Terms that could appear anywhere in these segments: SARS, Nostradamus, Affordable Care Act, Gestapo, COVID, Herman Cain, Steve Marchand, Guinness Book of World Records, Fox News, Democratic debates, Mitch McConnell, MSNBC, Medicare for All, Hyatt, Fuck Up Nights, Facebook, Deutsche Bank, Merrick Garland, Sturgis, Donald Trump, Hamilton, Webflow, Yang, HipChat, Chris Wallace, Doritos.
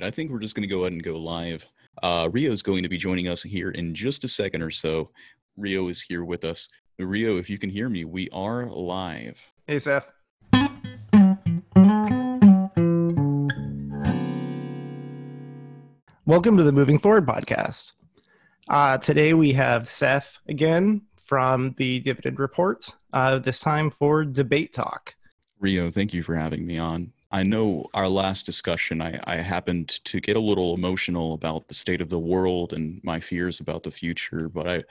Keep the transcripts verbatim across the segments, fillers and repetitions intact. right, I think we're just going to go ahead and go live. Uh, Rio's going to be joining us here in just a second or so. Rio is here with us. Rio, if you can hear me, we are live. Hey, Seth. Welcome to the Moving Forward podcast. Uh, today we have Seth again from the Dividend Report, uh, this time for Debate Talk. Rio, thank you for having me on. I know our last discussion, I, I happened to get a little emotional about the state of the world and my fears about the future, but I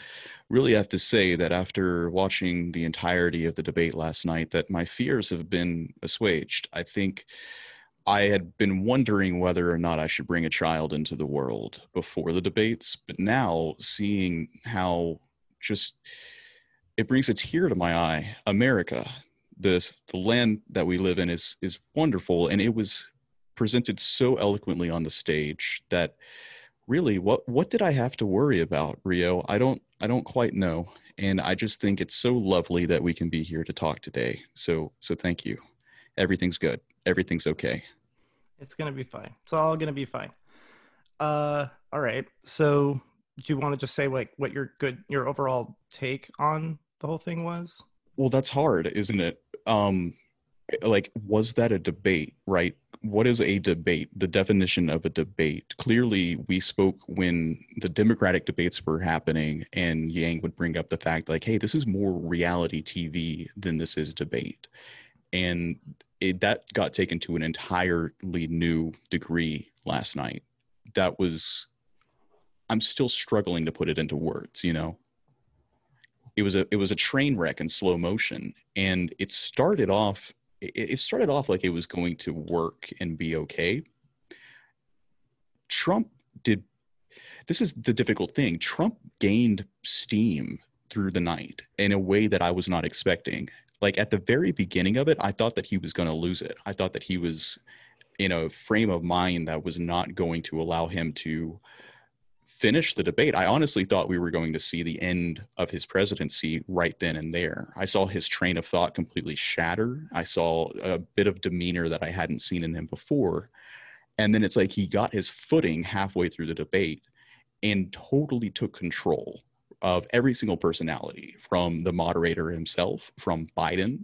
really have to say that after watching the entirety of the debate last night, that my fears have been assuaged. I think I had been wondering whether or not I should bring a child into the world before the debates, but now seeing how just it brings a tear to my eye, America. The, the land that we live in is is wonderful, and it was presented so eloquently on the stage that really, what what did I have to worry about, Rio? I don't I don't quite know, and I just think it's so lovely that we can be here to talk today. So so thank you. Everything's good. Everything's okay. It's gonna be fine. It's all gonna be fine. Uh, all right. So do you want to just say like what your good your overall take on the whole thing was? Well, that's hard, isn't it? Um, like, was that a debate, right? What is a debate? The definition of a debate. Clearly, we spoke when the Democratic debates were happening, and Yang would bring up the fact like, hey, this is more reality T V than this is debate. And it, that got taken to an entirely new degree last night. That was, I'm still struggling to put it into words, you know? It was a it was a train wreck in slow motion, and it started off it, it started off like it was going to work and be okay. Trump did this is the difficult thing. Trump gained steam through the night in a way that I was not expecting. Like at the very beginning of it, I thought that he was going to lose it. I thought that he was in a frame of mind that was not going to allow him to finish the debate. I honestly thought we were going to see the end of his presidency right then and there. I saw his train of thought completely shatter. I saw a bit of demeanor that I hadn't seen in him before. And then it's like he got his footing halfway through the debate and totally took control of every single personality, from the moderator himself, from Biden.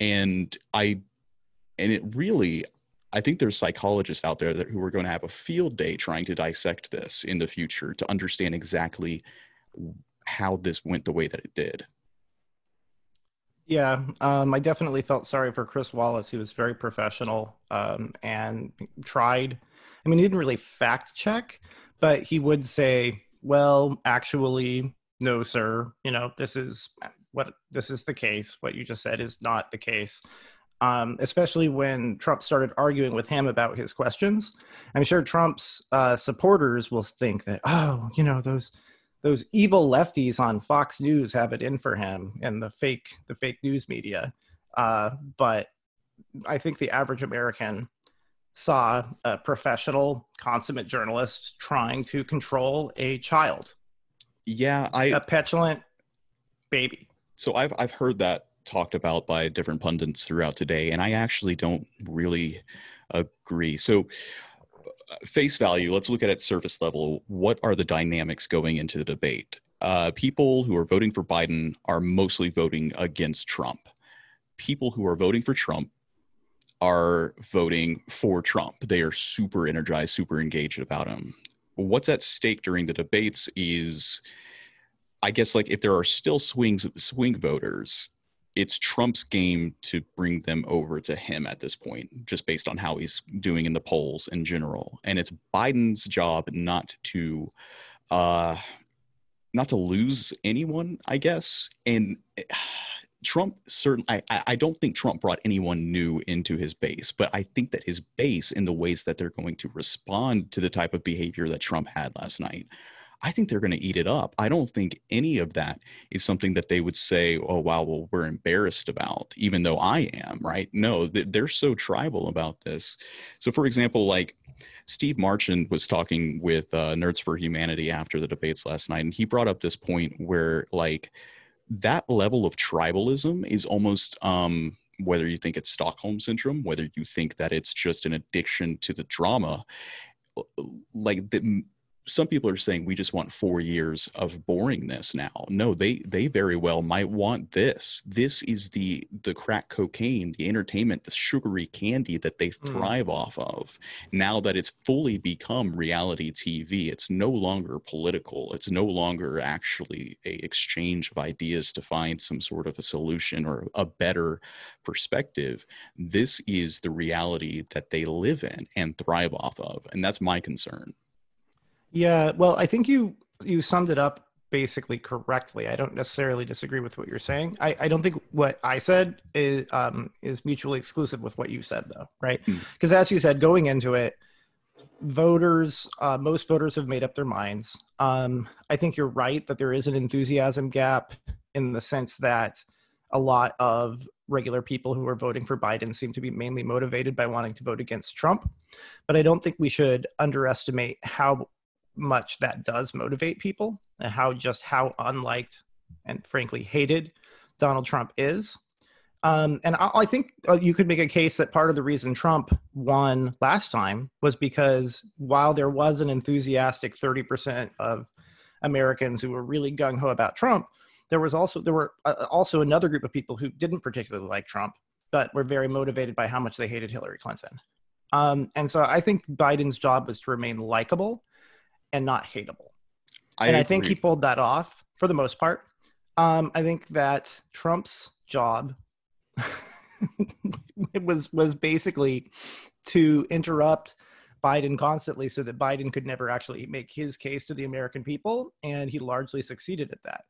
And I, and it really, I think there's psychologists out there that, who are going to have a field day trying to dissect this in the future to understand exactly how this went the way that it did. Yeah, um, I definitely felt sorry for Chris Wallace. He was very professional um, and tried. I mean, he didn't really fact check, but he would say, well, actually, no, sir, you know, this is what this is the case. What you just said is not the case. Um, especially when Trump started arguing with him about his questions. I'm sure Trump's uh, supporters will think that, oh, you know, those those evil lefties on Fox News have it in for him and the fake the fake news media. Uh, but I think the average American saw a professional, consummate journalist trying to control a child. Yeah, I a petulant baby. So I've I've heard that talked about by different pundits throughout today, and I actually don't really agree. So face value, let's look at it surface level. What are the dynamics going into the debate? Uh, people who are voting for Biden are mostly voting against Trump. People who are voting for Trump are voting for Trump. They are super energized, super engaged about him. What's at stake during the debates is, I guess, like if there are still swings, swing voters, it's Trump's game to bring them over to him at this point, just based on how he's doing in the polls in general. And it's Biden's job not to, uh, not to lose anyone, I guess. And Trump certainly, I, I don't think Trump brought anyone new into his base, but I think that his base in the ways that they're going to respond to the type of behavior that Trump had last night, I think they're going to eat it up. I don't think any of that is something that they would say, oh, wow, well, we're embarrassed about, even though I am, right? No, they're so tribal about this. So, for example, like Steve Marchand was talking with uh, Nerds for Humanity after the debates last night, and he brought up this point where, like, that level of tribalism is almost, um, whether you think it's Stockholm syndrome, whether you think that it's just an addiction to the drama, like the, some people are saying we just want four years of boringness now. No, they they very well might want this. This is the the crack cocaine, the entertainment, the sugary candy that they thrive mm. off of. Now that it's fully become reality T V, it's no longer political. It's no longer actually an exchange of ideas to find some sort of a solution or a better perspective. This is the reality that they live in and thrive off of. And that's my concern. Yeah, well, I think you you summed it up basically correctly. I don't necessarily disagree with what you're saying. I, I don't think what I said is um, is mutually exclusive with what you said, though, right? Because mm. as you said, going into it, voters, uh, most voters have made up their minds. Um, I think you're right that there is an enthusiasm gap in the sense that a lot of regular people who are voting for Biden seem to be mainly motivated by wanting to vote against Trump. But I don't think we should underestimate how much that does motivate people and how just how unliked and frankly hated Donald Trump is. Um, and I, I think you could make a case that part of the reason Trump won last time was because while there was an enthusiastic thirty percent of Americans who were really gung-ho about Trump, there was also, there were also another group of people who didn't particularly like Trump, but were very motivated by how much they hated Hillary Clinton. Um, and so I think Biden's job was to remain likable and not hateable. I and I agree. think he pulled that off for the most part. Um, I think that Trump's job it was was basically to interrupt Biden constantly so that Biden could never actually make his case to the American people, and he largely succeeded at that.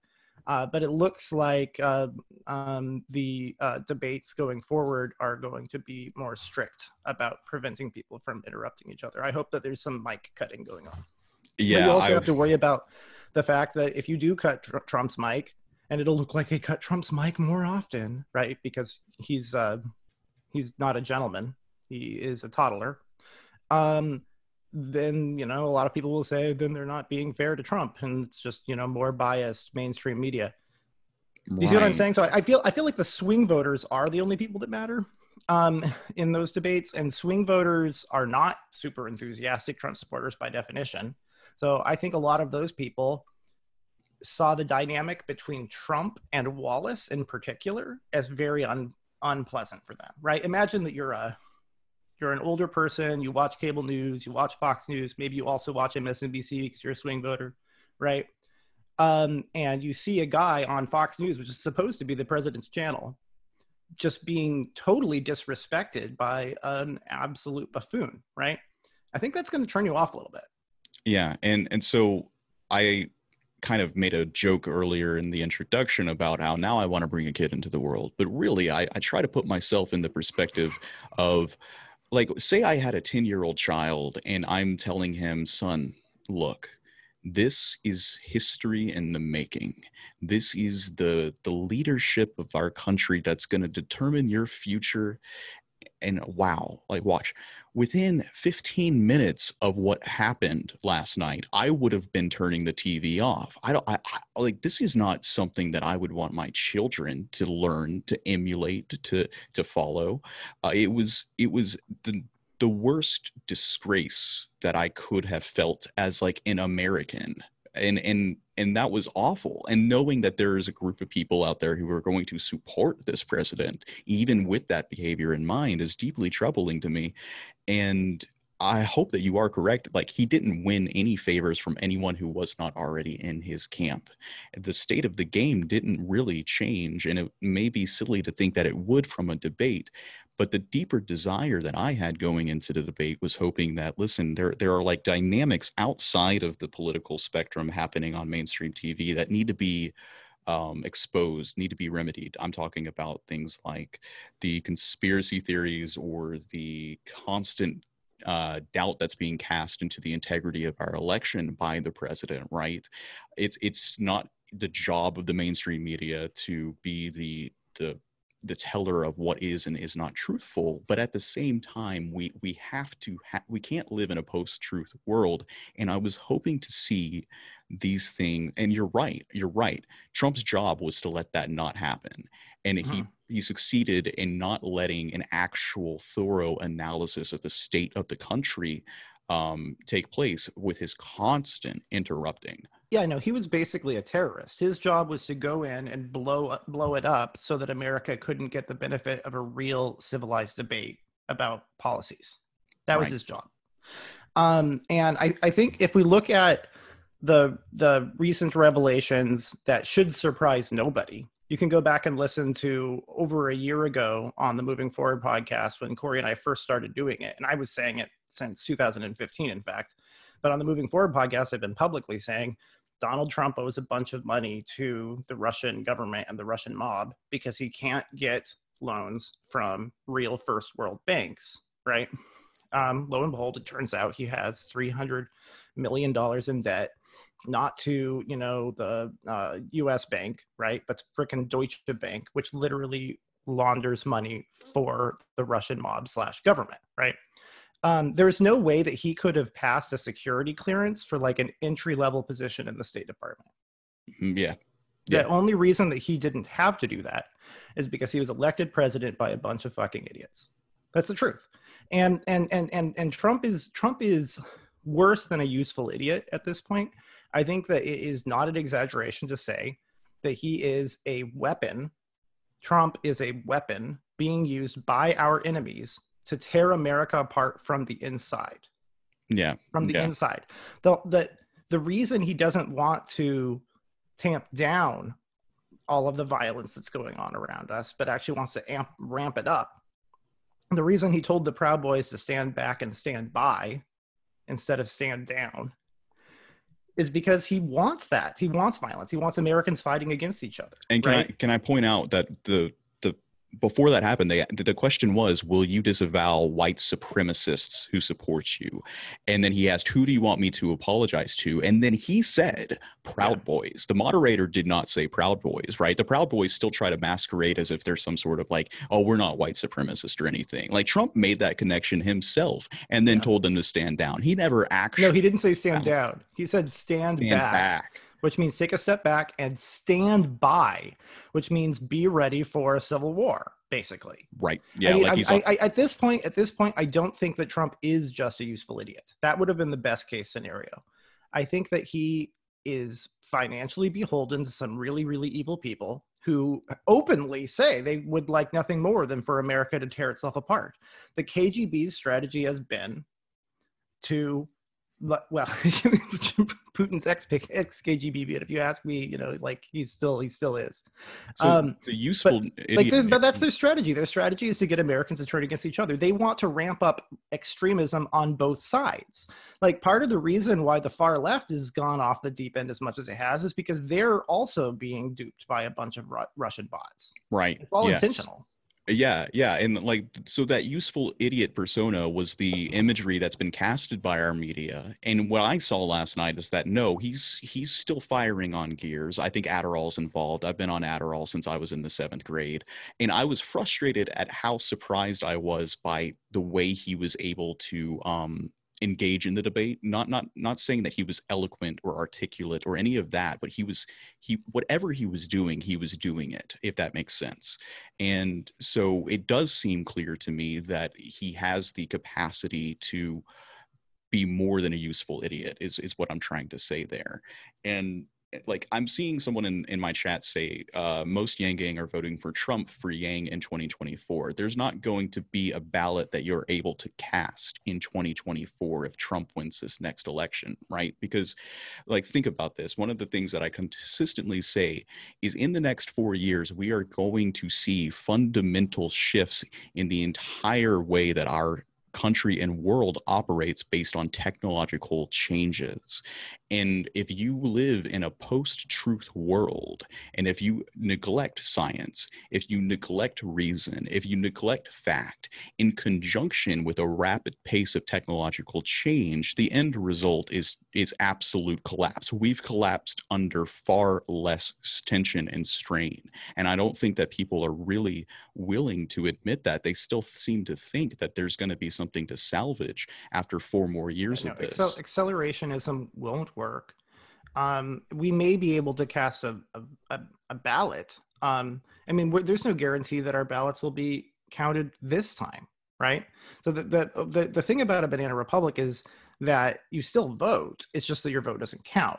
Uh, but it looks like uh, um, the uh, debates going forward are going to be more strict about preventing people from interrupting each other. I hope that there's some mic cutting going on. Yeah, but you also I, have to worry about the fact that if you do cut tr- Trump's mic, and it'll look like they cut Trump's mic more often, right? Because he's uh, he's not a gentleman; he is a toddler. Um, then you know a lot of people will say then they're not being fair to Trump, and it's just you know more biased mainstream media. Right. Do you see what I'm saying? So I, I feel I feel like the swing voters are the only people that matter um in those debates, and swing voters are not super enthusiastic Trump supporters by definition. So I think a lot of those people saw the dynamic between Trump and Wallace in particular as very un- unpleasant for them, right? Imagine that you're a you're an older person, you watch cable news, you watch Fox News, maybe you also watch M S N B C because you're a swing voter, right? Um, and you see a guy on Fox News, which is supposed to be the president's channel, just being totally disrespected by an absolute buffoon, right? I think that's going to turn you off a little bit. Yeah. And, and so I kind of made a joke earlier in the introduction about how now I want to bring a kid into the world, but really I, I try to put myself in the perspective of like, say I had a ten year old child and I'm telling him, son, look, this is history in the making. This is the, the leadership of our country that's going to determine your future. And wow, like watch. Within fifteen minutes of what happened last night, I would have been turning the T V off. I don't I, I, like this is not something that I would want my children to learn, to emulate, to to follow. Uh, it was it was the the worst disgrace that I could have felt as like an American. And and and that was awful. And knowing that there is a group of people out there who are going to support this president, even with that behavior in mind, is deeply troubling to me. And I hope that you are correct. Like he didn't win any favors from anyone who was not already in his camp. The state of the game didn't really change. And it may be silly to think that it would from a debate. But the deeper desire that I had going into the debate was hoping that, listen, there there are like dynamics outside of the political spectrum happening on mainstream T V that need to be um, exposed, need to be remedied. I'm talking about things like the conspiracy theories or the constant Uh, doubt that's being cast into the integrity of our election by the president, right? It's it's not the job of the mainstream media to be the the the teller of what is and is not truthful. But at the same time, we we have to ha- we can't live in a post-truth world. And I was hoping to see these things. And you're right, you're right. Trump's job was to let that not happen, and mm-hmm. he. He succeeded in not letting an actual thorough analysis of the state of the country um, take place with his constant interrupting. Yeah, no, he was basically a terrorist. His job was to go in and blow blow it up so that America couldn't get the benefit of a real civilized debate about policies. That was right. his job. Um, and I, I think if we look at the the recent revelations that should surprise nobody, you can go back and listen to over a year ago on the Moving Forward podcast when Corey and I first started doing it. And I was saying it since two thousand fifteen, in fact. But on the Moving Forward podcast, I've been publicly saying Donald Trump owes a bunch of money to the Russian government and the Russian mob because he can't get loans from real first world banks, right? Um, lo and behold, it turns out he has three hundred million dollars in debt, not to, you know, the uh, U S bank, right? But frickin' Deutsche Bank, which literally launders money for the Russian mob slash government, right? Um, there's no way that he could have passed a security clearance for like an entry-level position in the State Department. Yeah. yeah. The only reason that he didn't have to do that is because he was elected president by a bunch of fucking idiots. That's the truth. And and and and and Trump is Trump is worse than a useful idiot at this point. I think that it is not an exaggeration to say that he is a weapon. Trump is a weapon being used by our enemies to tear America apart from the inside. Yeah. From the yeah. inside. The, the, the reason he doesn't want to tamp down all of the violence that's going on around us, but actually wants to amp, ramp it up. The reason he told the Proud Boys to stand back and stand by instead of stand down is because he wants that. He wants violence. He wants Americans fighting against each other. And can, right? I, can I point out that the, before that happened, they, the question was, will you disavow white supremacists who support you? And then he asked, who do you want me to apologize to? And then he said, Proud yeah. Boys. The moderator did not say Proud Boys, right? The Proud Boys still try to masquerade as if they're some sort of like, oh, we're not white supremacist or anything. Like Trump made that connection himself and then yeah. told them to stand down. He never actually. No, he didn't say stand down. down. He said stand, stand back. back. Which means take a step back and stand by, which means be ready for a civil war, basically. Right. Yeah. I mean, like he's I, all- I, I, at this point, at this point, I don't think that Trump is just a useful idiot. That would have been the best case scenario. I think that he is financially beholden to some really, really evil people who openly say they would like nothing more than for America to tear itself apart. The K G B's strategy has been to, well, Putin's ex-K G B, but if you ask me, you know, like he's still, he still is. So um, the useful, but, idiot, like but that's their strategy. Their strategy is to get Americans to turn against each other. They want to ramp up extremism on both sides. Like part of the reason why the far left has gone off the deep end as much as it has is because they're also being duped by a bunch of Ru- Russian bots. Right. It's all yes. intentional. Yeah, yeah. And like, so that useful idiot persona was the imagery that's been casted by our media. And what I saw last night is that, no, he's he's still firing on gears. I think Adderall's involved. I've been on Adderall since I was in the seventh grade. And I was frustrated at how surprised I was by the way he was able to um, engage in the debate. Not not not saying that he was eloquent or articulate or any of that, but he was he whatever he was doing, he was doing it, if that makes sense. And so it does seem clear to me that he has the capacity to be more than a useful idiot is is what I'm trying to say there. And like I'm seeing someone in, in my chat say uh, most Yang gang are voting for Trump for Yang in twenty twenty-four. There's not going to be a ballot that you're able to cast in twenty twenty-four if Trump wins this next election, right? Because like, think about this. One of the things that I consistently say is in the next four years, we are going to see fundamental shifts in the entire way that our country and world operates based on technological changes. And if you live in a post-truth world, and if you neglect science, if you neglect reason, if you neglect fact, in conjunction with a rapid pace of technological change, the end result is, is absolute collapse. We've collapsed under far less tension and strain. And I don't think that people are really willing to admit that. They still seem to think that there's going to be some something to salvage after four more years of this. Accel- accelerationism won't work. Um, we may be able to cast a, a, a ballot. Um, I mean, we're, there's no guarantee that our ballots will be counted this time, right? So the, the, the, the thing about a banana republic is that you still vote. It's just that your vote doesn't count.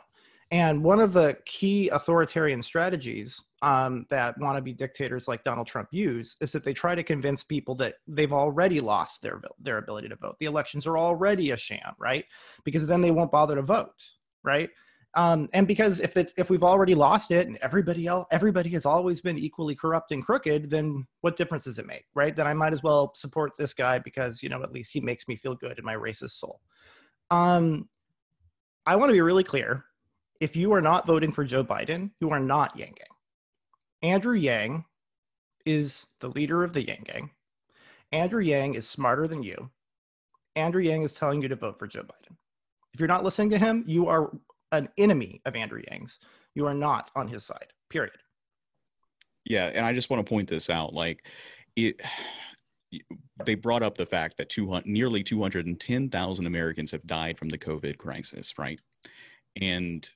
And one of the key authoritarian strategies um, that wannabe dictators like Donald Trump use is that they try to convince people that they've already lost their, their ability to vote. The elections are already a sham, right? Because then they won't bother to vote, right? Um, and because if, it's, if we've already lost it and everybody else, everybody has always been equally corrupt and crooked, then what difference does it make, right? Then I might as well support this guy because, you know, at least he makes me feel good in my racist soul. Um, I want to be really clear. If you are not voting for Joe Biden, you are not Yang Gang. Andrew Yang is the leader of the Yang Gang. Andrew Yang is smarter than you. Andrew Yang is telling you to vote for Joe Biden. If you're not listening to him, you are an enemy of Andrew Yang's. You are not on his side, period. Yeah, and I just want to point this out. Like, it... They brought up the fact that two hundred, nearly two hundred ten thousand Americans have died from the COVID crisis, right? And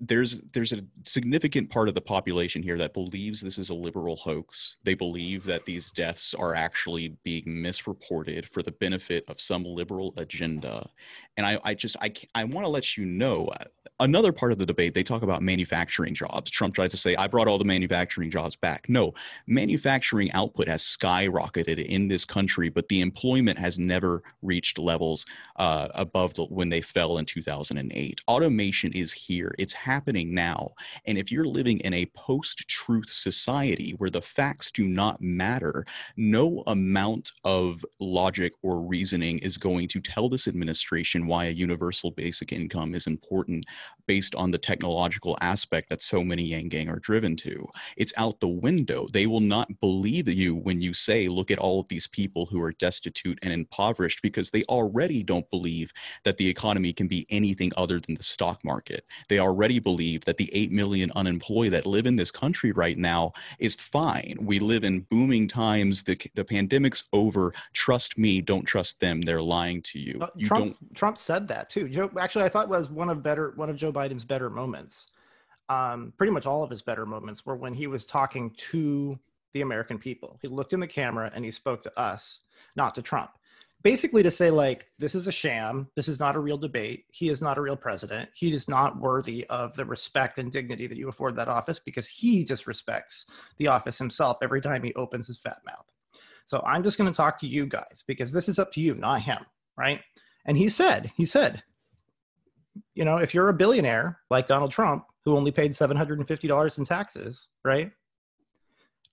there's there's a significant part of the population here that believes this is a liberal hoax. They believe that these deaths are actually being misreported for the benefit of some liberal agenda. And I, I just, I, I want to let you know, another part of the debate, they talk about manufacturing jobs. Trump tries to say, I brought all the manufacturing jobs back. No, manufacturing output has skyrocketed in this country, but the employment has never reached levels uh, above the, when they fell in two thousand eight. Automation is here. It's happening now. And if you're living in a post-truth society where the facts do not matter, no amount of logic or reasoning is going to tell this administration why a universal basic income is important based on the technological aspect that so many Yang Gang are driven to. It's out the window. They will not believe you when you say, look at all of these people who are destitute and impoverished, because they already don't believe that the economy can be anything other than the stock market. They already believe that the eight million unemployed that live in this country right now is fine. We live in booming times. The, the pandemic's over. Trust me. Don't trust them. They're lying to you. Uh, you Trump, don't... Trump said that too. Joe, actually, I thought was one of better, one of Joe Biden's better moments. Um, pretty much all of his better moments were when he was talking to the American people. He looked in the camera and he spoke to us, not to Trump. Basically to say, like, this is a sham. This is not a real debate. He is not a real president. He is not worthy of the respect and dignity that you afford that office, because he disrespects the office himself every time he opens his fat mouth. So I'm just going to talk to you guys because this is up to you, not him, right? And he said, he said, you know, if you're a billionaire like Donald Trump, who only paid seven hundred fifty dollars in taxes, right?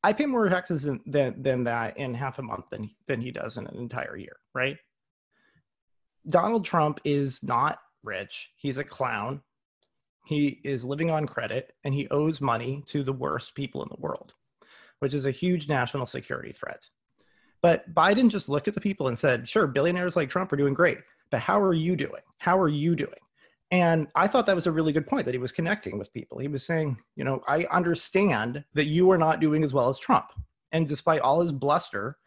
I pay more taxes than, than, than that in half a month than, than he does in an entire year, right? Donald Trump is not rich. He's a clown. He is living on credit, and he owes money to the worst people in the world, which is a huge national security threat. But Biden just looked at the people and said, sure, billionaires like Trump are doing great, but how are you doing? How are you doing? And I thought that was a really good point, that he was connecting with people. He was saying, you know, I understand that you are not doing as well as Trump. And despite all his bluster,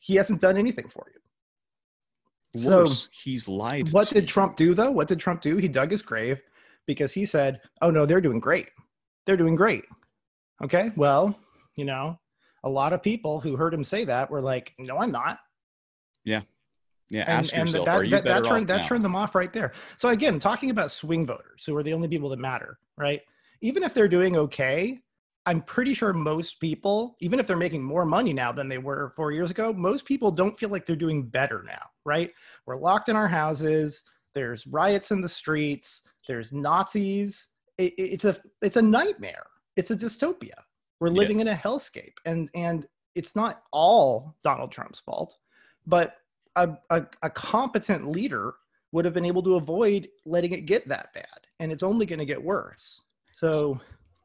he hasn't done anything for you. Worse, so he's lied. What did Trump do, though? What did Trump do? He dug his grave because he said, oh, no, they're doing great. They're doing great. Okay, well, you know, a lot of people who heard him say that were like, no, I'm not. Yeah. Yeah, ask and, yourself, and that, are you that, better that turned, off that turned them off right there. So again, talking about swing voters, who are the only people that matter, right? Even if they're doing okay, I'm pretty sure most people, even if they're making more money now than they were four years ago, most people don't feel like they're doing better now, right? We're locked in our houses. There's riots in the streets. There's Nazis. It, it's a it's a nightmare. It's a dystopia. We're living yes. in a hellscape, and and it's not all Donald Trump's fault, but A, a, a competent leader would have been able to avoid letting it get that bad, and it's only going to get worse. So,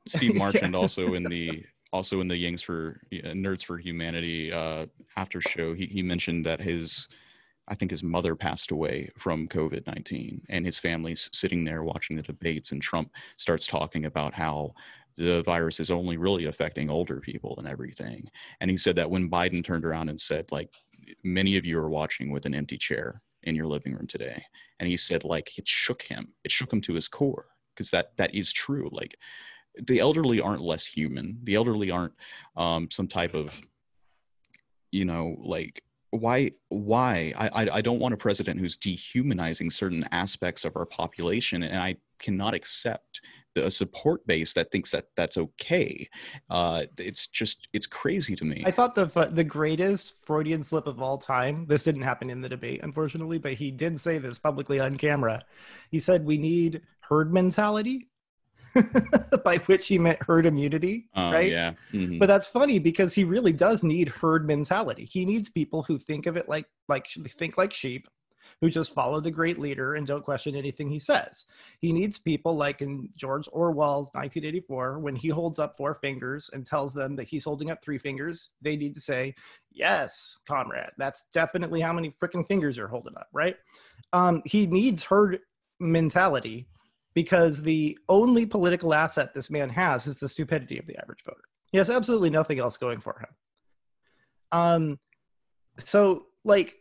Steve Marchand yeah. also in the also in the Yang's for uh, Nerds for Humanity uh, after show, he he mentioned that his I think his mother passed away from COVID nineteen, and his family's sitting there watching the debates, and Trump starts talking about how the virus is only really affecting older people and everything. And he said that when Biden turned around and said, like, many of you are watching with an empty chair in your living room today. And he said, like, it shook him. It shook him to his core, because that that is true. Like, the elderly aren't less human. The elderly aren't um, some type of, you know, like why, why? I, I don't want a president who's dehumanizing certain aspects of our population, and I cannot accept a support base that thinks that that's okay. Uh, it's just, it's crazy to me. I thought the the greatest Freudian slip of all time, this didn't happen in the debate, unfortunately, but he did say this publicly on camera. He said, we need herd mentality, by which he meant herd immunity, uh, right? Yeah. Mm-hmm. But that's funny because he really does need herd mentality. He needs people who think of it like, like think like sheep, who just follow the great leader and don't question anything he says. He needs people like in George Orwell's nineteen eighty-four, when he holds up four fingers and tells them that he's holding up three fingers, they need to say, yes, comrade, that's definitely how many freaking fingers you're holding up, right? Um, he needs herd mentality because the only political asset this man has is the stupidity of the average voter. He has absolutely nothing else going for him. Um, so, like,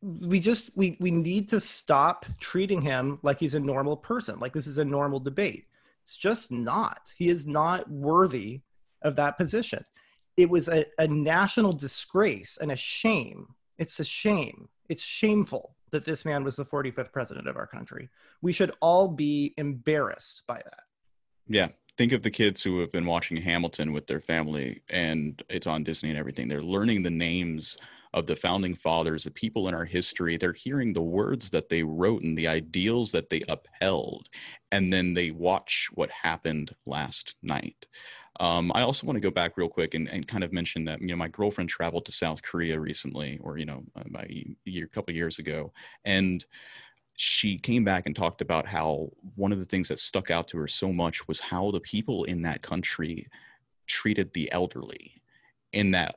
we just, we, we need to stop treating him like he's a normal person. Like this is a normal debate. It's just not. He is not worthy of that position. It was a, a national disgrace and a shame. It's a shame. It's shameful that this man was the forty-fifth president of our country. We should all be embarrassed by that. Yeah. Think of the kids who have been watching Hamilton with their family, and it's on Disney and everything. They're learning the names of the founding fathers, the people in our history. They're hearing the words that they wrote and the ideals that they upheld. And then they watch what happened last night. Um, I also want to go back real quick and, and kind of mention that, you know, my girlfriend traveled to South Korea recently, or, you know, about a year, couple of years ago. And she came back and talked about how one of the things that stuck out to her so much was how the people in that country treated the elderly, in that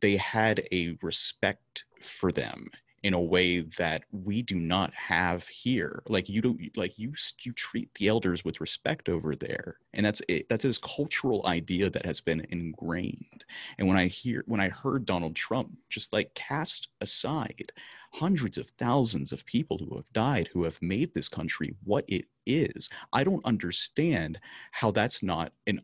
they had a respect for them in a way that we do not have here. Like you don't, like you, you treat the elders with respect over there. And that's it. That's this cultural idea that has been ingrained. And when I hear, when I heard Donald Trump just like cast aside hundreds of thousands of people who have died, who have made this country what it is, I don't understand how that's not an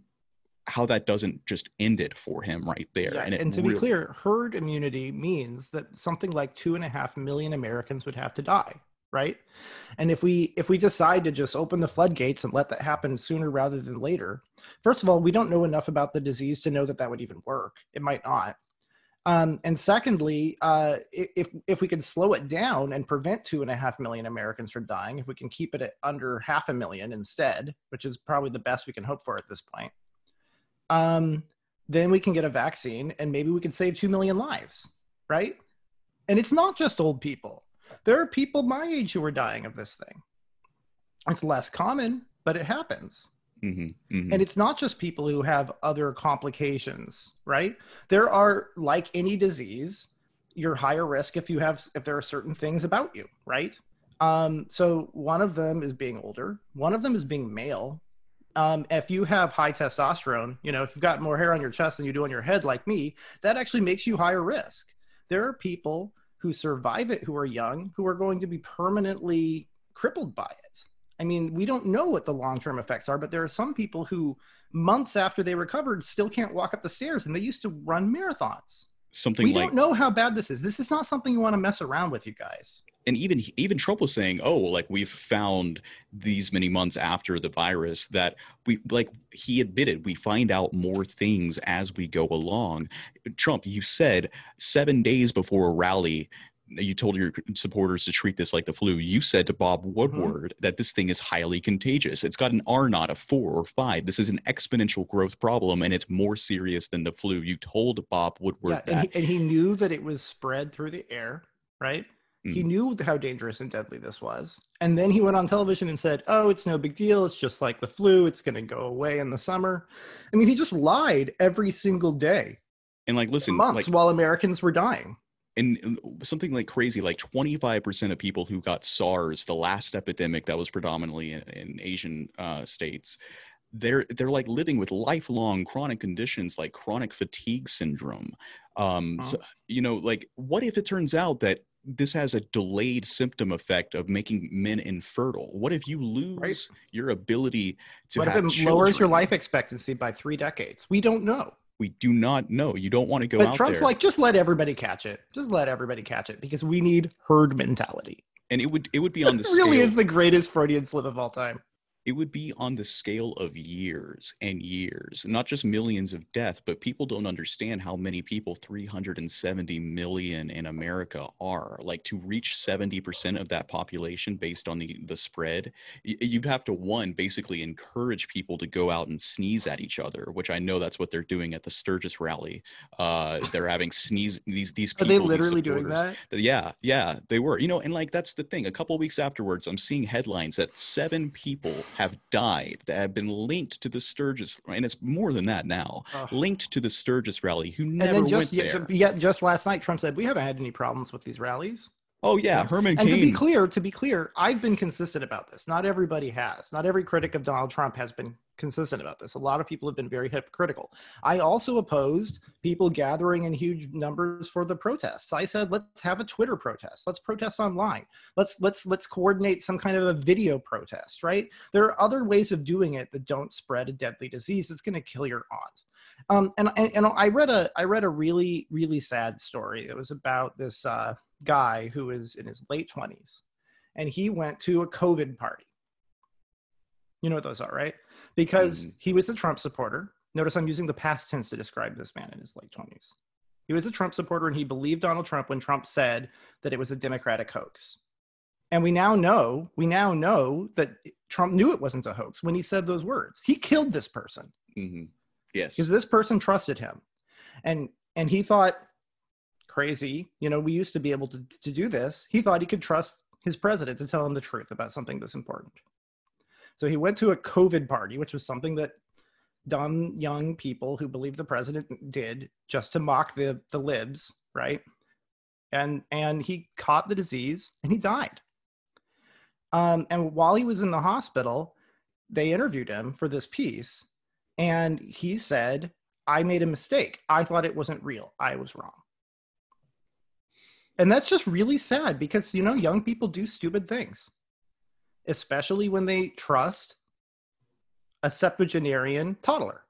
how that doesn't just end it for him right there. Yeah, and, and to really... be clear, herd immunity means that something like two and a half million Americans would have to die, right? And if we if we decide to just open the floodgates and let that happen sooner rather than later, first of all, we don't know enough about the disease to know that that would even work. It might not. Um, and secondly, uh, if if we can slow it down and prevent two and a half million Americans from dying, if we can keep it at under half a million instead, which is probably the best we can hope for at this point, Um, then we can get a vaccine and maybe we can save two million lives, right? And it's not just old people. There are people my age who are dying of this thing. It's less common, but it happens. Mm-hmm, mm-hmm. And it's not just people who have other complications, right? There are, like any disease, you're higher risk if you have, if there are certain things about you, right? Um, so one of them is being older. One of them is being male. Um, if you have high testosterone, you know, if you've got more hair on your chest than you do on your head, like me, that actually makes you higher risk. There are people who survive it, who are young, who are going to be permanently crippled by it. I mean, we don't know what the long-term effects are, but there are some people who months after they recovered still can't walk up the stairs, and they used to run marathons. Something we like- don't know how bad this is. This is not something you want to mess around with, you guys. And even even Trump was saying, oh, like we've found these many months after the virus that we like he admitted we find out more things as we go along. Trump, you said seven days before a rally, you told your supporters to treat this like the flu. You said to Bob Woodward mm-hmm. that this thing is highly contagious. It's got an R naught of four or five. This is an exponential growth problem, and it's more serious than the flu. You told Bob Woodward yeah, that. And he, and he knew that it was spread through the air, right? He knew how dangerous and deadly this was. And then he went on television and said, oh, it's no big deal. It's just like the flu. It's going to go away in the summer. I mean, he just lied every single day. And like, listen, months like, while Americans were dying. And something like crazy, like twenty-five percent of people who got SARS, the last epidemic that was predominantly in, in Asian uh, states, they're they're like living with lifelong chronic conditions like chronic fatigue syndrome. Um, oh. so, you know, like what if it turns out that this has a delayed symptom effect of making men infertile? What if you lose right. your ability to what have What if it children? lowers your life expectancy by three decades? We don't know. We do not know. You don't want to go but out Trump's there. Trump's like, just let everybody catch it. Just let everybody catch it because we need herd mentality. And it would it would be on the scale. It really is the greatest Freudian slip of all time. It would be on the scale of years and years, not just millions of deaths, but people don't understand how many people three hundred seventy million in America are. Like, to reach seventy percent of that population based on the, the spread, you'd have to, one, basically encourage people to go out and sneeze at each other, which I know that's what they're doing at the Sturgis rally. Uh, they're having sneeze, these, these people. Are they literally doing that? Yeah, yeah, they were. You know, and like, that's the thing. A couple of weeks afterwards, I'm seeing headlines that seven people have died that have been linked to the Sturgis, and it's more than that now, uh, linked to the Sturgis rally, who never and then just, went there. Yeah, just last night, Trump said, we haven't had any problems with these rallies. Oh yeah, Herman Cain. And to be clear, to be clear, I've been consistent about this. Not everybody has. Not every critic of Donald Trump has been consistent about this. A lot of people have been very hypocritical. I also opposed people gathering in huge numbers for the protests. I said, let's have a Twitter protest. Let's protest online. Let's let's let's coordinate some kind of a video protest, right? There are other ways of doing it that don't spread a deadly disease that's going to kill your aunt. Um, and, and and I read a I read a really really sad story. It was about this uh, guy who is in his late twenties, and he went to a COVID party. You know what those are, right? Because mm. he was a Trump supporter. Notice I'm using the past tense to describe this man in his late twenties. He was a Trump supporter, and he believed Donald Trump when Trump said that it was a Democratic hoax. And we now know, we now know that Trump knew it wasn't a hoax when he said those words. He killed this person. Mm-hmm. Yes. Because this person trusted him. And, and he thought, crazy, you know, we used to be able to, to do this. He thought he could trust his president to tell him the truth about something this important. So he went to a COVID party, which was something that dumb young people who believe the president did just to mock the, the libs, right? And and he caught the disease and he died. Um, and while he was in the hospital, they interviewed him for this piece. And he said, I made a mistake. I thought it wasn't real. I was wrong. And that's just really sad because, you know, young people do stupid things, especially when they trust a septuagenarian toddler.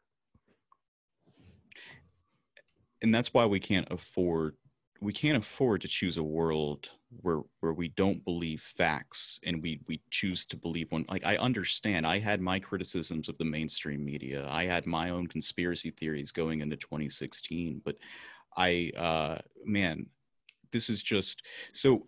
And that's why we can't afford, we can't afford to choose a world where where we don't believe facts and we we choose to believe one. Like, I understand, I had my criticisms of the mainstream media. I had my own conspiracy theories going into twenty sixteen, but I, uh, man, this is just, so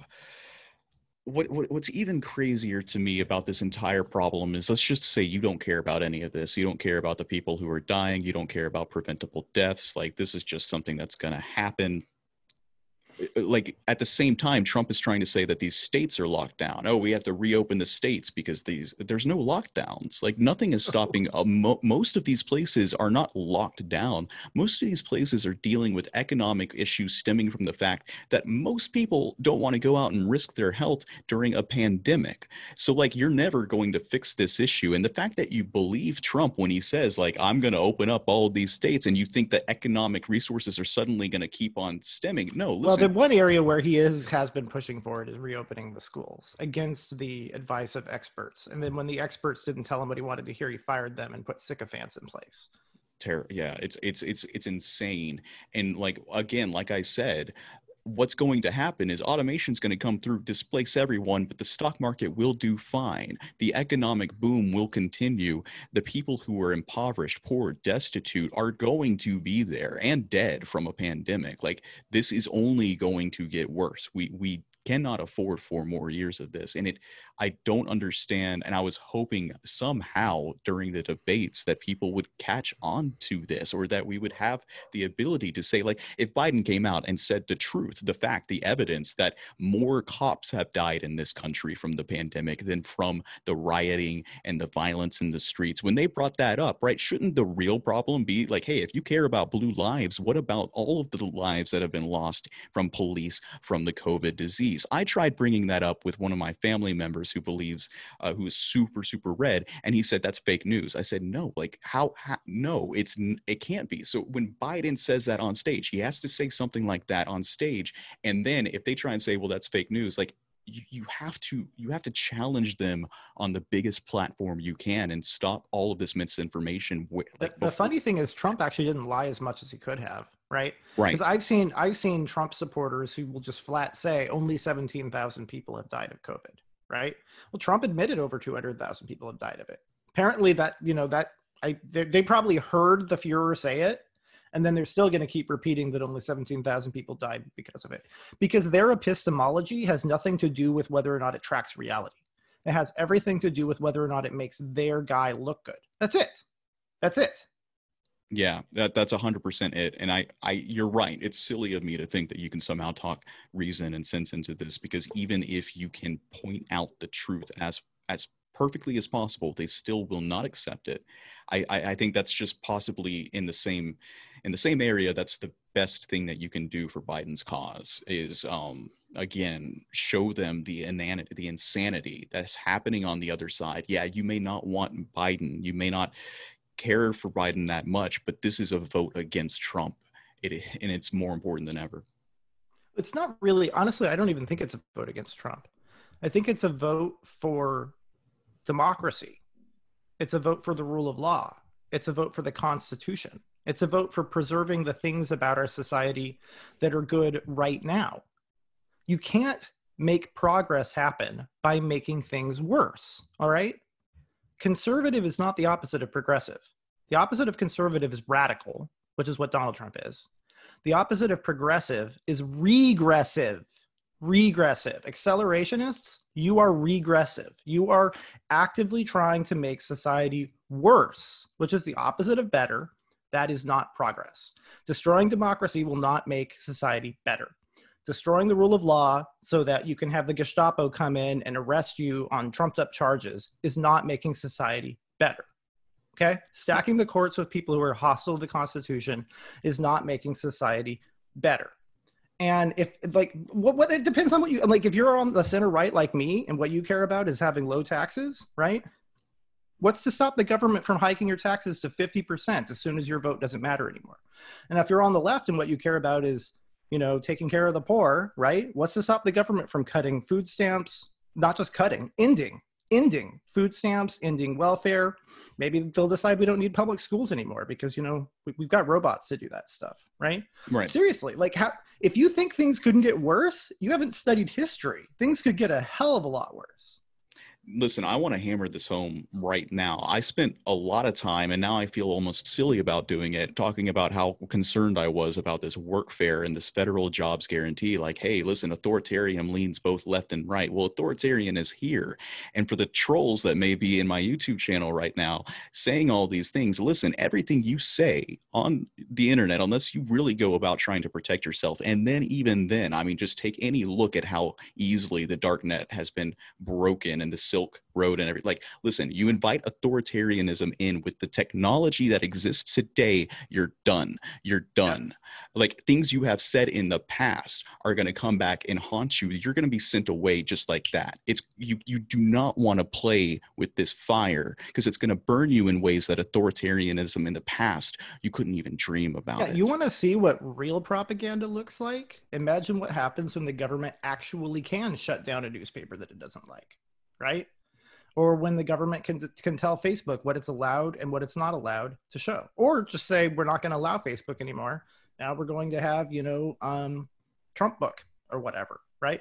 What, what what's even crazier to me about this entire problem is, let's just say you don't care about any of this. You don't care about the people who are dying. You don't care about preventable deaths. Like, this is just something that's going to happen. Like, at the same time, Trump is trying to say that these states are locked down. Oh, we have to reopen the states because these there's no lockdowns. Like, nothing is stopping. Uh, mo- most of these places are not locked down. Most of these places are dealing with economic issues stemming from the fact that most people don't want to go out and risk their health during a pandemic. So, like, you're never going to fix this issue. And the fact that you believe Trump when he says, like, I'm going to open up all these states, and you think that economic resources are suddenly going to keep on stemming. No, listen. Well, the one area where he is has been pushing forward is reopening the schools against the advice of experts. And then when the experts didn't tell him what he wanted to hear, he fired them and put sycophants in place. Terror. Yeah, it's it's it's it's insane. And like, again, like I said, what's going to happen is automation is going to come through, displace everyone, but the stock market will do fine. The economic boom will continue. The people who are impoverished, poor, destitute are going to be there and dead from a pandemic. Like, this is only going to get worse. We we cannot afford four more years of this. And it, I don't understand. And I was hoping somehow during the debates that people would catch on to this, or that we would have the ability to say, like, if Biden came out and said the truth, the fact, the evidence that more cops have died in this country from the pandemic than from the rioting and the violence in the streets. When they brought that up, right, shouldn't the real problem be like, hey, if you care about blue lives, what about all of the lives that have been lost from police, from the COVID disease? I tried bringing that up with one of my family members who believes, uh, who is super, super red. And he said, that's fake news. I said, no, like how, how, no, it's, it can't be. So when Biden says that on stage, he has to say something like that on stage. And then if they try and say, well, that's fake news, like you, you have to you have to challenge them on the biggest platform you can and stop all of this misinformation. Like the, the funny thing is, Trump actually didn't lie as much as he could have, right? Right. Because I've seen I've seen Trump supporters who will just flat say only seventeen thousand people have died of COVID, right? Well, Trump admitted over two hundred thousand people have died of it. Apparently, that you know that I they, they probably heard the Fuhrer say it. And then they're still going to keep repeating that only seventeen thousand people died because of it. Because their epistemology has nothing to do with whether or not it tracks reality. It has everything to do with whether or not it makes their guy look good. That's it. That's it. Yeah, that, that's one hundred percent it. And I, I, you're right. It's silly of me to think that you can somehow talk reason and sense into this, because even if you can point out the truth as as perfectly as possible, they still will not accept it. I, I, I think that's just possibly in the same in the same area. That's the best thing that you can do for Biden's cause is, um, again, show them the inanity, the insanity that's happening on the other side. Yeah, you may not want Biden. You may not care for Biden that much, but this is a vote against Trump, it, and it's more important than ever. It's not really, honestly, I don't even think it's a vote against Trump. I think it's a vote for democracy. It's a vote for the rule of law. It's a vote for the Constitution. It's a vote for preserving the things about our society that are good right now. You can't make progress happen by making things worse, all right? Conservative is not the opposite of progressive. The opposite of conservative is radical, which is what Donald Trump is. The opposite of progressive is regressive. Regressive. Accelerationists, you are regressive. You are actively trying to make society worse, which is the opposite of better. That is not progress. Destroying democracy will not make society better. Destroying the rule of law so that you can have the Gestapo come in and arrest you on trumped up charges is not making society better. Okay? Stacking the courts with people who are hostile to the Constitution is not making society better. And if like what, what it depends on what you like, if you're on the center right like me and what you care about is having low taxes, right? What's to stop the government from hiking your taxes to fifty percent as soon as your vote doesn't matter anymore? And if you're on the left and what you care about is, you know, taking care of the poor, right? What's to stop the government from cutting food stamps, not just cutting, ending, ending food stamps, ending welfare. Maybe they'll decide we don't need public schools anymore because, you know, we, we've got robots to do that stuff, right? Right. Seriously, like how, if you think things couldn't get worse, you haven't studied history. Things could get a hell of a lot worse. Listen, I want to hammer this home right now. I spent a lot of time, and now I feel almost silly about doing it, talking about how concerned I was about this workfare and this federal jobs guarantee. Like, hey, listen, authoritarian leans both left and right. Well, authoritarian is here. And for the trolls that may be in my YouTube channel right now saying all these things, listen, everything you say on the internet, unless you really go about trying to protect yourself, and then even then, I mean, just take any look at how easily the dark net has been broken and the Silk Road and everything. Like, listen, you invite authoritarianism in with the technology that exists today, you're done. You're done. Yeah. Like, things you have said in the past are going to come back and haunt you. You're going to be sent away just like that. It's you, you do not want to play with this fire because it's going to burn you in ways that authoritarianism in the past, you couldn't even dream about yeah, it. You want to see what real propaganda looks like? Imagine what happens when the government actually can shut down a newspaper that it doesn't like. Right? Or when the government can can tell Facebook what it's allowed and what it's not allowed to show, or just say, we're not going to allow Facebook anymore. Now we're going to have, you know, um, Trump book or whatever, right?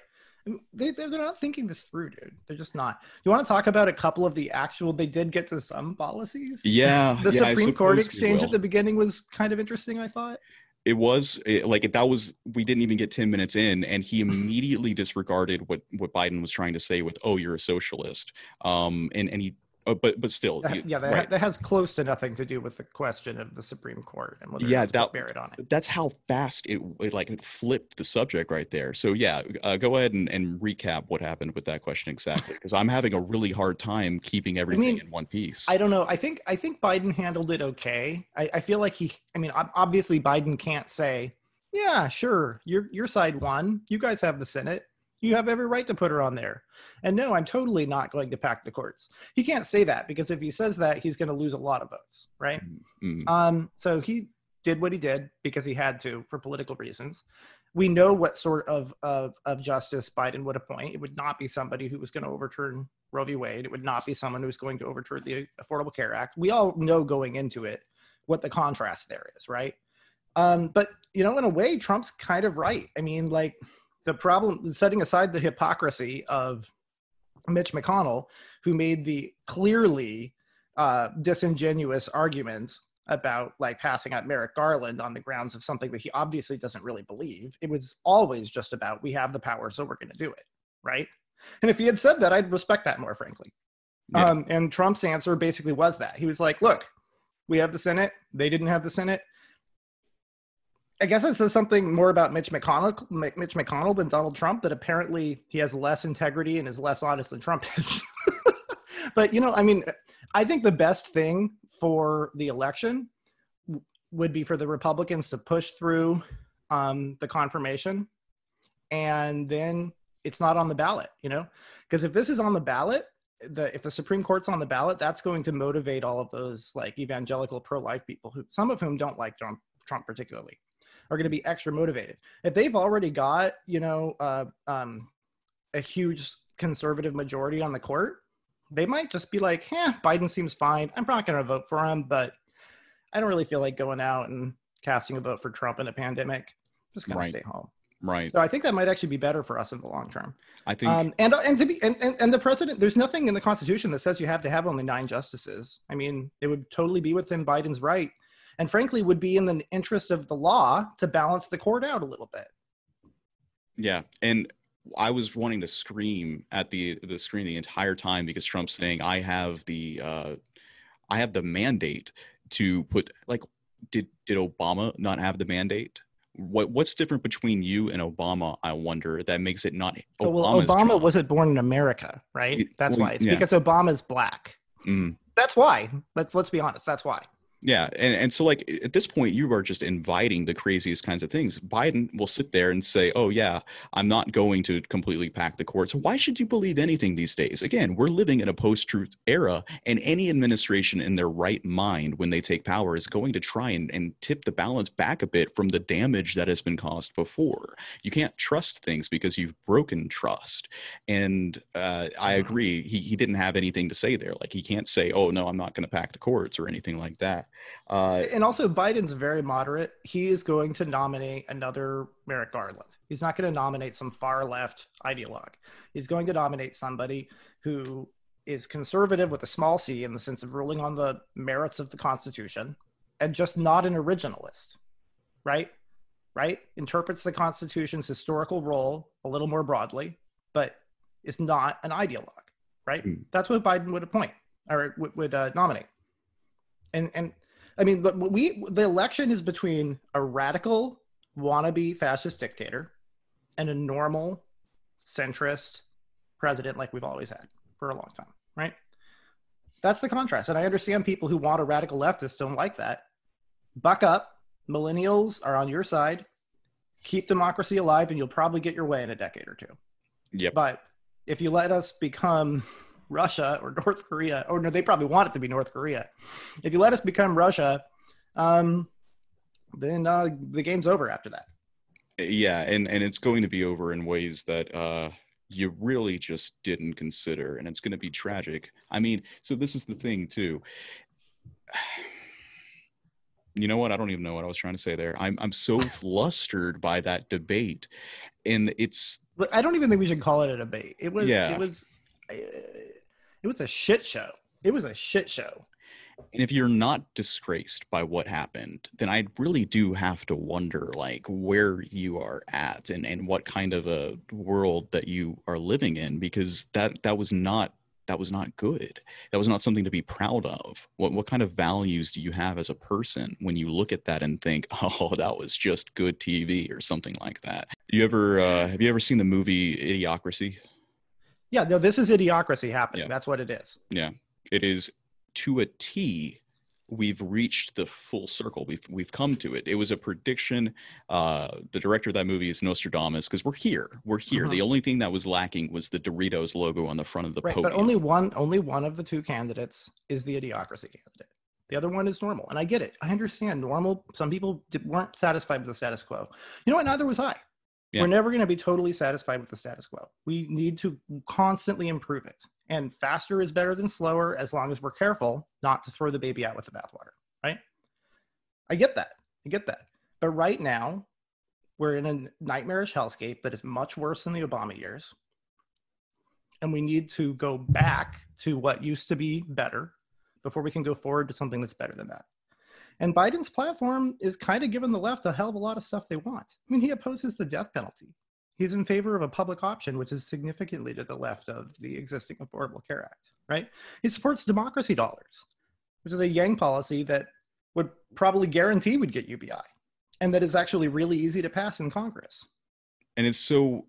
They, they're not thinking this through, dude. They're just not. You want to talk about a couple of the actual, they did get to some policies. Yeah. The yeah, Supreme Court exchange at the beginning was kind of interesting, I thought. It was it, like that was we didn't even get ten minutes in and he immediately disregarded what what Biden was trying to say with, oh, you're a socialist. Um, and, and he uh, but but still. That, yeah, that, right. ha- that has close to nothing to do with the question of the Supreme Court and whether yeah, that buried on it. That's how fast it, it like it flipped the subject right there. So, yeah, uh, go ahead and, and recap what happened with that question exactly, because I'm having a really hard time keeping everything I mean, in one piece. I don't know. I think I think Biden handled it okay. I, I feel like he I mean, obviously, Biden can't say, yeah, sure, your your side won. You guys have the Senate. You have every right to put her on there. And no, I'm totally not going to pack the courts. He can't say that because if he says that, he's going to lose a lot of votes, right? Mm-hmm. Um, so he did what he did because he had to for political reasons. we know what sort of, of, of justice Biden would appoint. It would not be somebody who was going to overturn Roe v. Wade. It would not be someone who's going to overturn the Affordable Care Act. We all know going into it what the contrast there is, right? Um, but, you know, in a way, Trump's kind of right. I mean, like, the problem, setting aside the hypocrisy of Mitch McConnell, who made the clearly uh, disingenuous argument about, like, passing out Merrick Garland on the grounds of something that he obviously doesn't really believe. It was always just about, we have the power, so we're going to do it, right? And if he had said that, I'd respect that more, frankly. Yeah. Um, and Trump's answer basically was that. He was like, look, we have the Senate. They didn't have the Senate. I guess it says something more about Mitch McConnell, Mitch McConnell than Donald Trump, that apparently he has less integrity and is less honest than Trump is. But, you know, I mean, I think the best thing for the election would be for the Republicans to push through um, the confirmation, and then it's not on the ballot, you know, because if this is on the ballot, the, if the Supreme Court's on the ballot, that's going to motivate all of those, like, evangelical pro-life people, who some of whom don't like Trump, Trump particularly, are going to be extra motivated. If they've already got, you know, uh, um, a huge conservative majority on the court, they might just be like, eh, Biden seems fine. I'm not going to vote for him, but I don't really feel like going out and casting a vote for Trump in a pandemic. I'm just going right. to stay home. Right. So I think that might actually be better for us in the long term. I think. Um, and and to be and, and, and the president, there's nothing in the Constitution that says you have to have only nine justices. I mean, it would totally be within Biden's right, and frankly, would be in the interest of the law to balance the court out a little bit. Yeah, and I was wanting to scream at the the screen the entire time, because Trump's saying, I have the uh, I have the mandate to put, like, did did Obama not have the mandate? What what's different between you and Obama, I wonder, that makes it not Obama's well, Obama job? Wasn't born in America, right? That's well, why. It's yeah. because Obama's black. Mm. That's why. Let's let's be honest. That's why. Yeah. And, and so, like, at this point, you are just inviting the craziest kinds of things. Biden will sit there and say, oh, yeah, I'm not going to completely pack the courts. Why should you believe anything these days? Again, we're living in a post-truth era, and any administration in their right mind, when they take power, is going to try and, and tip the balance back a bit from the damage that has been caused before. You can't trust things because you've broken trust. And uh, I agree. He, he didn't have anything to say there. Like, he can't say, oh, no, I'm not going to pack the courts or anything like that. Uh, and also, Biden's very moderate. He is going to nominate another Merrick Garland. He's not going to nominate some far left ideologue. He's going to nominate somebody who is conservative with a small c, in the sense of ruling on the merits of the Constitution, and just not an originalist, right? Right? Interprets the Constitution's historical role a little more broadly, but is not an ideologue, right? Mm. That's what Biden would appoint, or would, would uh, nominate. And and I mean, we the election is between a radical wannabe fascist dictator and a normal centrist president, like we've always had for a long time, right? That's the contrast. And I understand people who want a radical leftist don't like that. Buck up. Millennials are on your side. Keep democracy alive, and you'll probably get your way in a decade or two. Yep. But if you let us become Russia or North Korea, or no, they probably want it to be North Korea. If you let us become Russia, um, then uh, the game's over after that. Yeah, and, and it's going to be over in ways that uh, you really just didn't consider, and it's going to be tragic. I mean, so this is the thing, too. You know what? I don't even know what I was trying to say there. I'm I'm so flustered by that debate, and it's... I don't even think we should call it a debate. It was... Yeah. It was It was a shit show. It was a shit show. And if you're not disgraced by what happened, then I really do have to wonder, like, where you are at and, and what kind of a world that you are living in, because that, that was not that was not good. That was not something to be proud of. What what kind of values do you have as a person when you look at that and think, oh, that was just good T V or something like that? You ever uh, have you ever seen the movie Idiocracy? Yeah, no, this is idiocracy happening. Yeah. That's what it is. Yeah, it is to a T. We've reached the full circle. We've we've come to it. It was a prediction. Uh, the director of that movie is Nostradamus, because we're here. We're here. Uh-huh. The only thing that was lacking was the Doritos logo on the front of the right, podium. But only one, only one of the two candidates is the idiocracy candidate. The other one is normal. And I get it. I understand normal. Some people weren't satisfied with the status quo. You know what? Neither was I. Yeah. We're never going to be totally satisfied with the status quo. We need to constantly improve it. And faster is better than slower, as long as we're careful not to throw the baby out with the bathwater, right? I get that. I get that. But right now, we're in a nightmarish hellscape that is much worse than the Obama years. And we need to go back to what used to be better before we can go forward to something that's better than that. And Biden's platform is kind of giving the left a hell of a lot of stuff they want. I mean, he opposes the death penalty. He's in favor of a public option, which is significantly to the left of the existing Affordable Care Act, right? He supports democracy dollars, which is a Yang policy that would probably guarantee would get U B I. And that is actually really easy to pass in Congress. And it's so,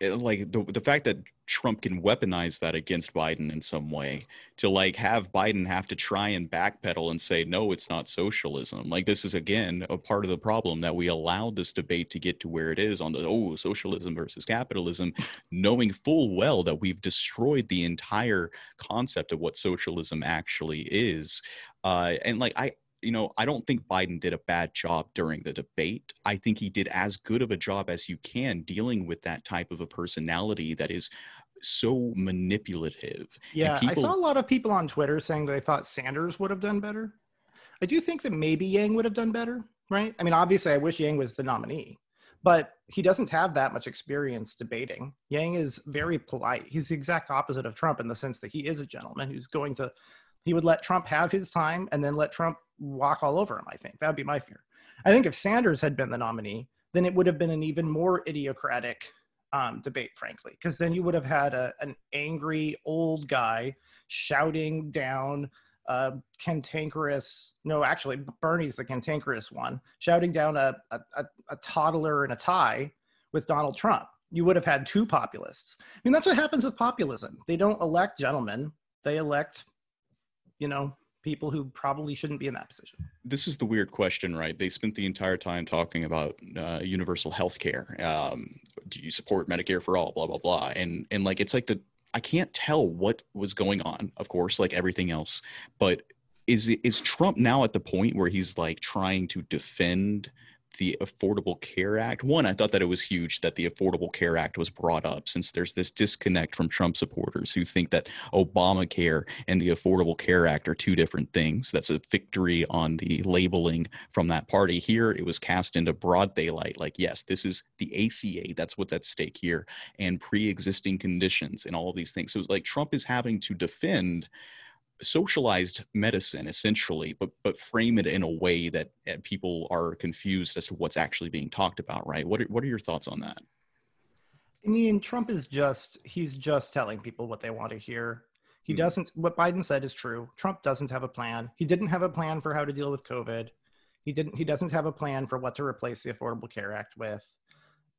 like, the, the fact that Trump can weaponize that against Biden in some way to, like, have Biden have to try and backpedal and say, no, it's not socialism. Like, this is, again, a part of the problem that we allowed this debate to get to where it is on the, oh, socialism versus capitalism, knowing full well that we've destroyed the entire concept of what socialism actually is. Uh, and like, I, you know, I don't think Biden did a bad job during the debate. I think he did as good of a job as you can dealing with that type of a personality that is so manipulative. Yeah, people... I saw a lot of people on Twitter saying that they thought Sanders would have done better. I do think that maybe Yang would have done better, right? I mean, obviously, I wish Yang was the nominee, but he doesn't have that much experience debating. Yang is very polite. He's the exact opposite of Trump in the sense that he is a gentleman who's going to... He would let Trump have his time and then let Trump walk all over him, I think. That would be my fear. I think if Sanders had been the nominee, then it would have been an even more idiocratic um, debate, frankly, because then you would have had a, an angry old guy shouting down a cantankerous, no, actually, Bernie's the cantankerous one, shouting down a, a, a toddler in a tie with Donald Trump. You would have had two populists. I mean, that's what happens with populism. They don't elect gentlemen. They elect... you know, people who probably shouldn't be in that position. This is the weird question, right? They spent the entire time talking about uh, universal health care. Um, do you support Medicare for all, blah, blah, blah. And, and like, it's like the, I can't tell what was going on, of course, like everything else. But is is Trump now at the point where he's like trying to defend the Affordable Care Act? One, I thought that it was huge that the Affordable Care Act was brought up, since there's this disconnect from Trump supporters who think that Obamacare and the Affordable Care Act are two different things. That's a victory on the labeling from that party. Here, it was cast into broad daylight. Like, yes, this is the A C A. That's what's at stake here, and pre-existing conditions and all of these things. So it's like Trump is having to defend socialized medicine, essentially, but but frame it in a way that people are confused as to what's actually being talked about, right? What are, what are your thoughts on that? I mean, Trump is just, he's just telling people what they want to hear. He mm. doesn't, what Biden said is true. Trump doesn't have a plan. He didn't have a plan for how to deal with COVID. He didn't, he doesn't have a plan for what to replace the Affordable Care Act with.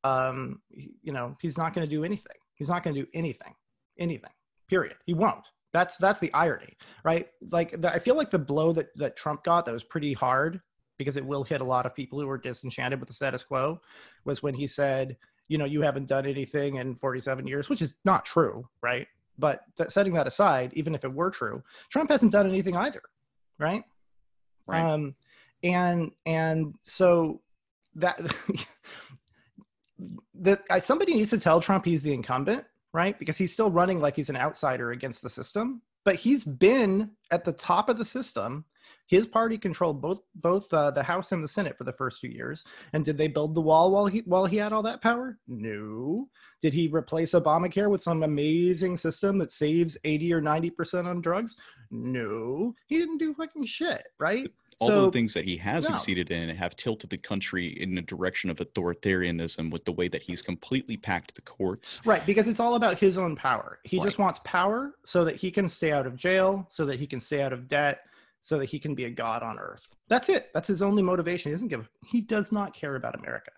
Um, you know, he's not going to do anything. He's not going to do anything, anything, period. He won't. That's that's the irony, right? Like, the, I feel like the blow that, that Trump got that was pretty hard, because it will hit a lot of people who are disenchanted with the status quo, was when he said, you know, you haven't done anything in forty-seven years, which is not true, right? But that, setting that aside, even if it were true, Trump hasn't done anything either, right? Right. Um, and and so that, that I, somebody needs to tell Trump he's the incumbent, right? Because he's still running like he's an outsider against the system, but he's been at the top of the system. His party controlled both both uh, the House and the Senate for the first two years. And did they build the wall while he while he had all that power? No. Did he replace Obamacare with some amazing system that saves eighty or ninety percent on drugs? No. He didn't do fucking shit, right? All so, the things that he has no. succeeded in have tilted the country in the direction of authoritarianism, with the way that he's completely packed the courts. Right, because it's all about his own power. He right. just wants power so that he can stay out of jail, so that he can stay out of debt, so that he can be a god on earth. That's it. That's his only motivation. He doesn't give a, he does not care about America.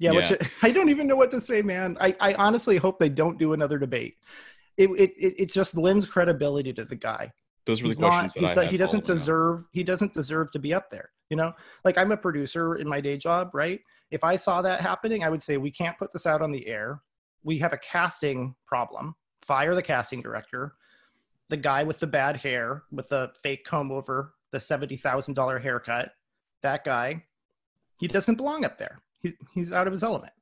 Yeah, yeah. Which, I don't even know what to say, man. I, I honestly hope they don't do another debate. It, it, it just lends credibility to the guy. Those were the questions that I had. He doesn't deserve, he doesn't deserve to be up there. You know, like, I'm a producer in my day job, right? If I saw that happening, I would say, we can't put this out on the air. We have a casting problem. Fire the casting director, the guy with the bad hair, with the fake comb over, the seventy thousand dollars haircut. That guy, he doesn't belong up there. He, he's out of his element.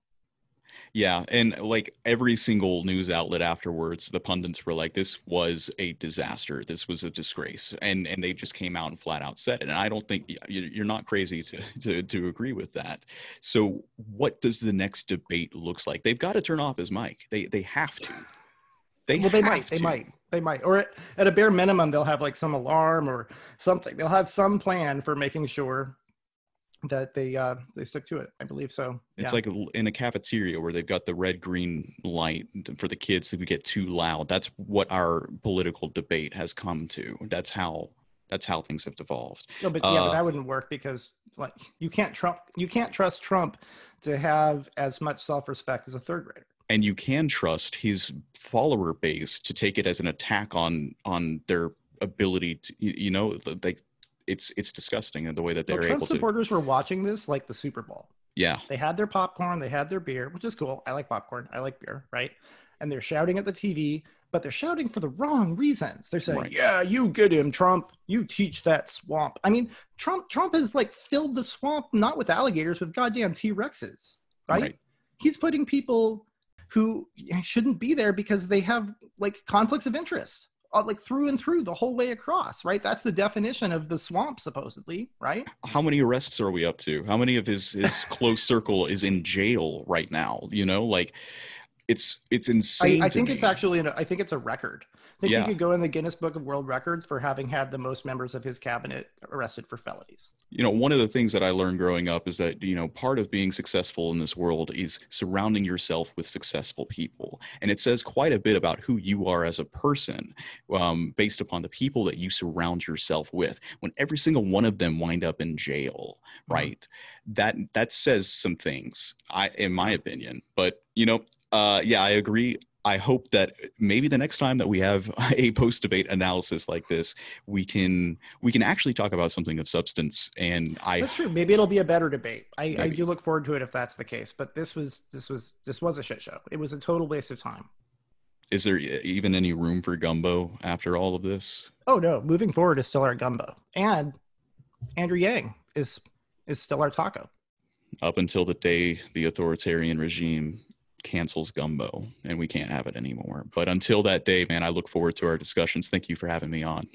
Yeah. And like every single news outlet afterwards, the pundits were like, this was a disaster. This was a disgrace. And and they just came out and flat out said it. And I don't think you're not crazy to, to, to agree with that. So what does the next debate looks like? They've got to turn off his mic. They, they have to. They well, they might, to. they might, they might, or at a bare minimum, they'll have like some alarm or something. They'll have some plan for making sure that they uh, they stick to it. I believe so. It's yeah. like in a cafeteria where they've got the red green light for the kids if we get too loud. That's what our political debate has come to. That's how that's how things have devolved. No, but yeah, uh, but that wouldn't work because like you can't Trump you can't trust Trump to have as much self-respect as a third grader. And you can trust his follower base to take it as an attack on on their ability to you know like. It's it's disgusting the way that they're well, Trump able to. Supporters were watching this like the Super Bowl. Yeah. They had their popcorn. They had their beer, which is cool. I like popcorn. I like beer, right? And they're shouting at the T V, but they're shouting for the wrong reasons. They're saying, right. yeah, you get him, Trump. You teach that swamp. I mean, Trump Trump has like filled the swamp, not with alligators, with goddamn T-Rexes, right? right? He's putting people who shouldn't be there because they have like conflicts of interest. Like through and through the whole way across, right? That's the definition of the swamp, supposedly, right? How many arrests are we up to? How many of his his close circle is in jail right now? You know, like it's it's insane. I, I think me. it's actually, an, I think it's a record. I think yeah. he could go in the Guinness Book of World Records for having had the most members of his cabinet arrested for felonies. You know, one of the things that I learned growing up is that, you know, part of being successful in this world is surrounding yourself with successful people. And it says quite a bit about who you are as a person um, based upon the people that you surround yourself with. When every single one of them wind up in jail, right? Mm-hmm. That that says some things, I, in my opinion. But, you know, uh, yeah, I agree. I hope that maybe the next time that we have a post-debate analysis like this, we can we can actually talk about something of substance. And I that's true. Maybe it'll be a better debate. I, I do look forward to it if that's the case. But this was this was this was a shit show. It was a total waste of time. Is there even any room for gumbo after all of this? Oh no! Moving Forward is still our gumbo, and Andrew Yang is is still our taco. Up until the day the authoritarian regime cancels gumbo and we can't have it anymore. But until that day, man, I look forward to our discussions. Thank you for having me on.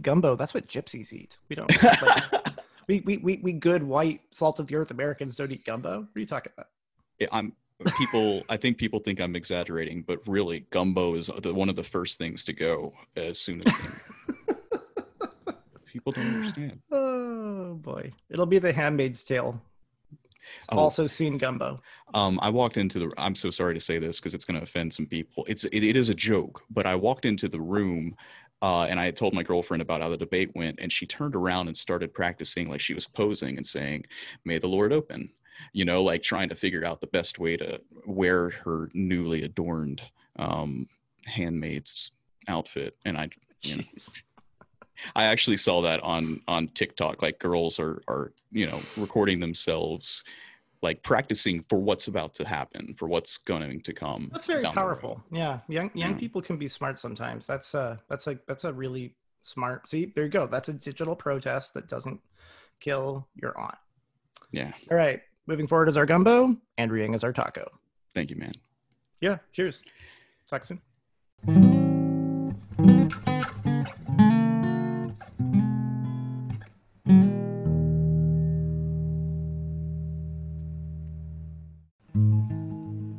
Gumbo, that's what gypsies eat. We don't like, we, we we we good white salt of the earth Americans don't eat gumbo. What are you talking about? Yeah, I'm people I think people think I'm exaggerating, but really gumbo is the, one of the first things to go as soon as they, people don't understand. Oh boy. It'll be the Handmaid's Tale. Oh, also seen gumbo. Um, I walked into the, I'm so sorry to say this because it's going to offend some people. It's, it, it is a joke, but I walked into the room uh, and I had told my girlfriend about how the debate went, and she turned around and started practicing like she was posing and saying, "May the Lord open," you know, like trying to figure out the best way to wear her newly adorned um, handmaid's outfit. And I, you know, I actually saw that on, on TikTok, like girls are, are, you know, recording themselves, like practicing for what's about to happen, for what's going to come. That's very powerful. Yeah. Young, young yeah. people can be smart sometimes. That's uh that's like, that's a really smart, see, there you go. That's a digital protest that doesn't kill your aunt. Yeah. All right. Moving Forward is our gumbo. Andrew Yang is our taco. Thank you, man. Yeah. Cheers. Talk soon.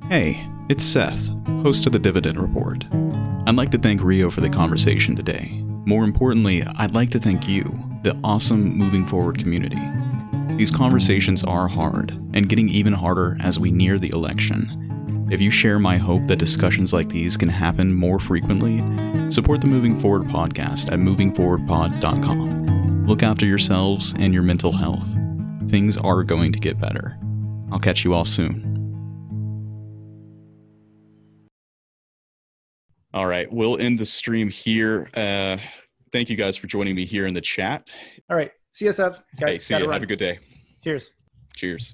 Hey, it's Seth, host of the Dividend Report. I'd like to thank Rio for the conversation today. More importantly, I'd like to thank you, the awesome Moving Forward community. These conversations are hard, and getting even harder as we near the election. If you share my hope that discussions like these can happen more frequently, support the Moving Forward podcast at moving forward pod dot com. Look after yourselves and your mental health. Things are going to get better. I'll catch you all soon. All right, we'll end the stream here. Uh, thank you guys for joining me here in the chat. All right, see you, Seth. Guys, hey, see you. Have a good day. Cheers. Cheers.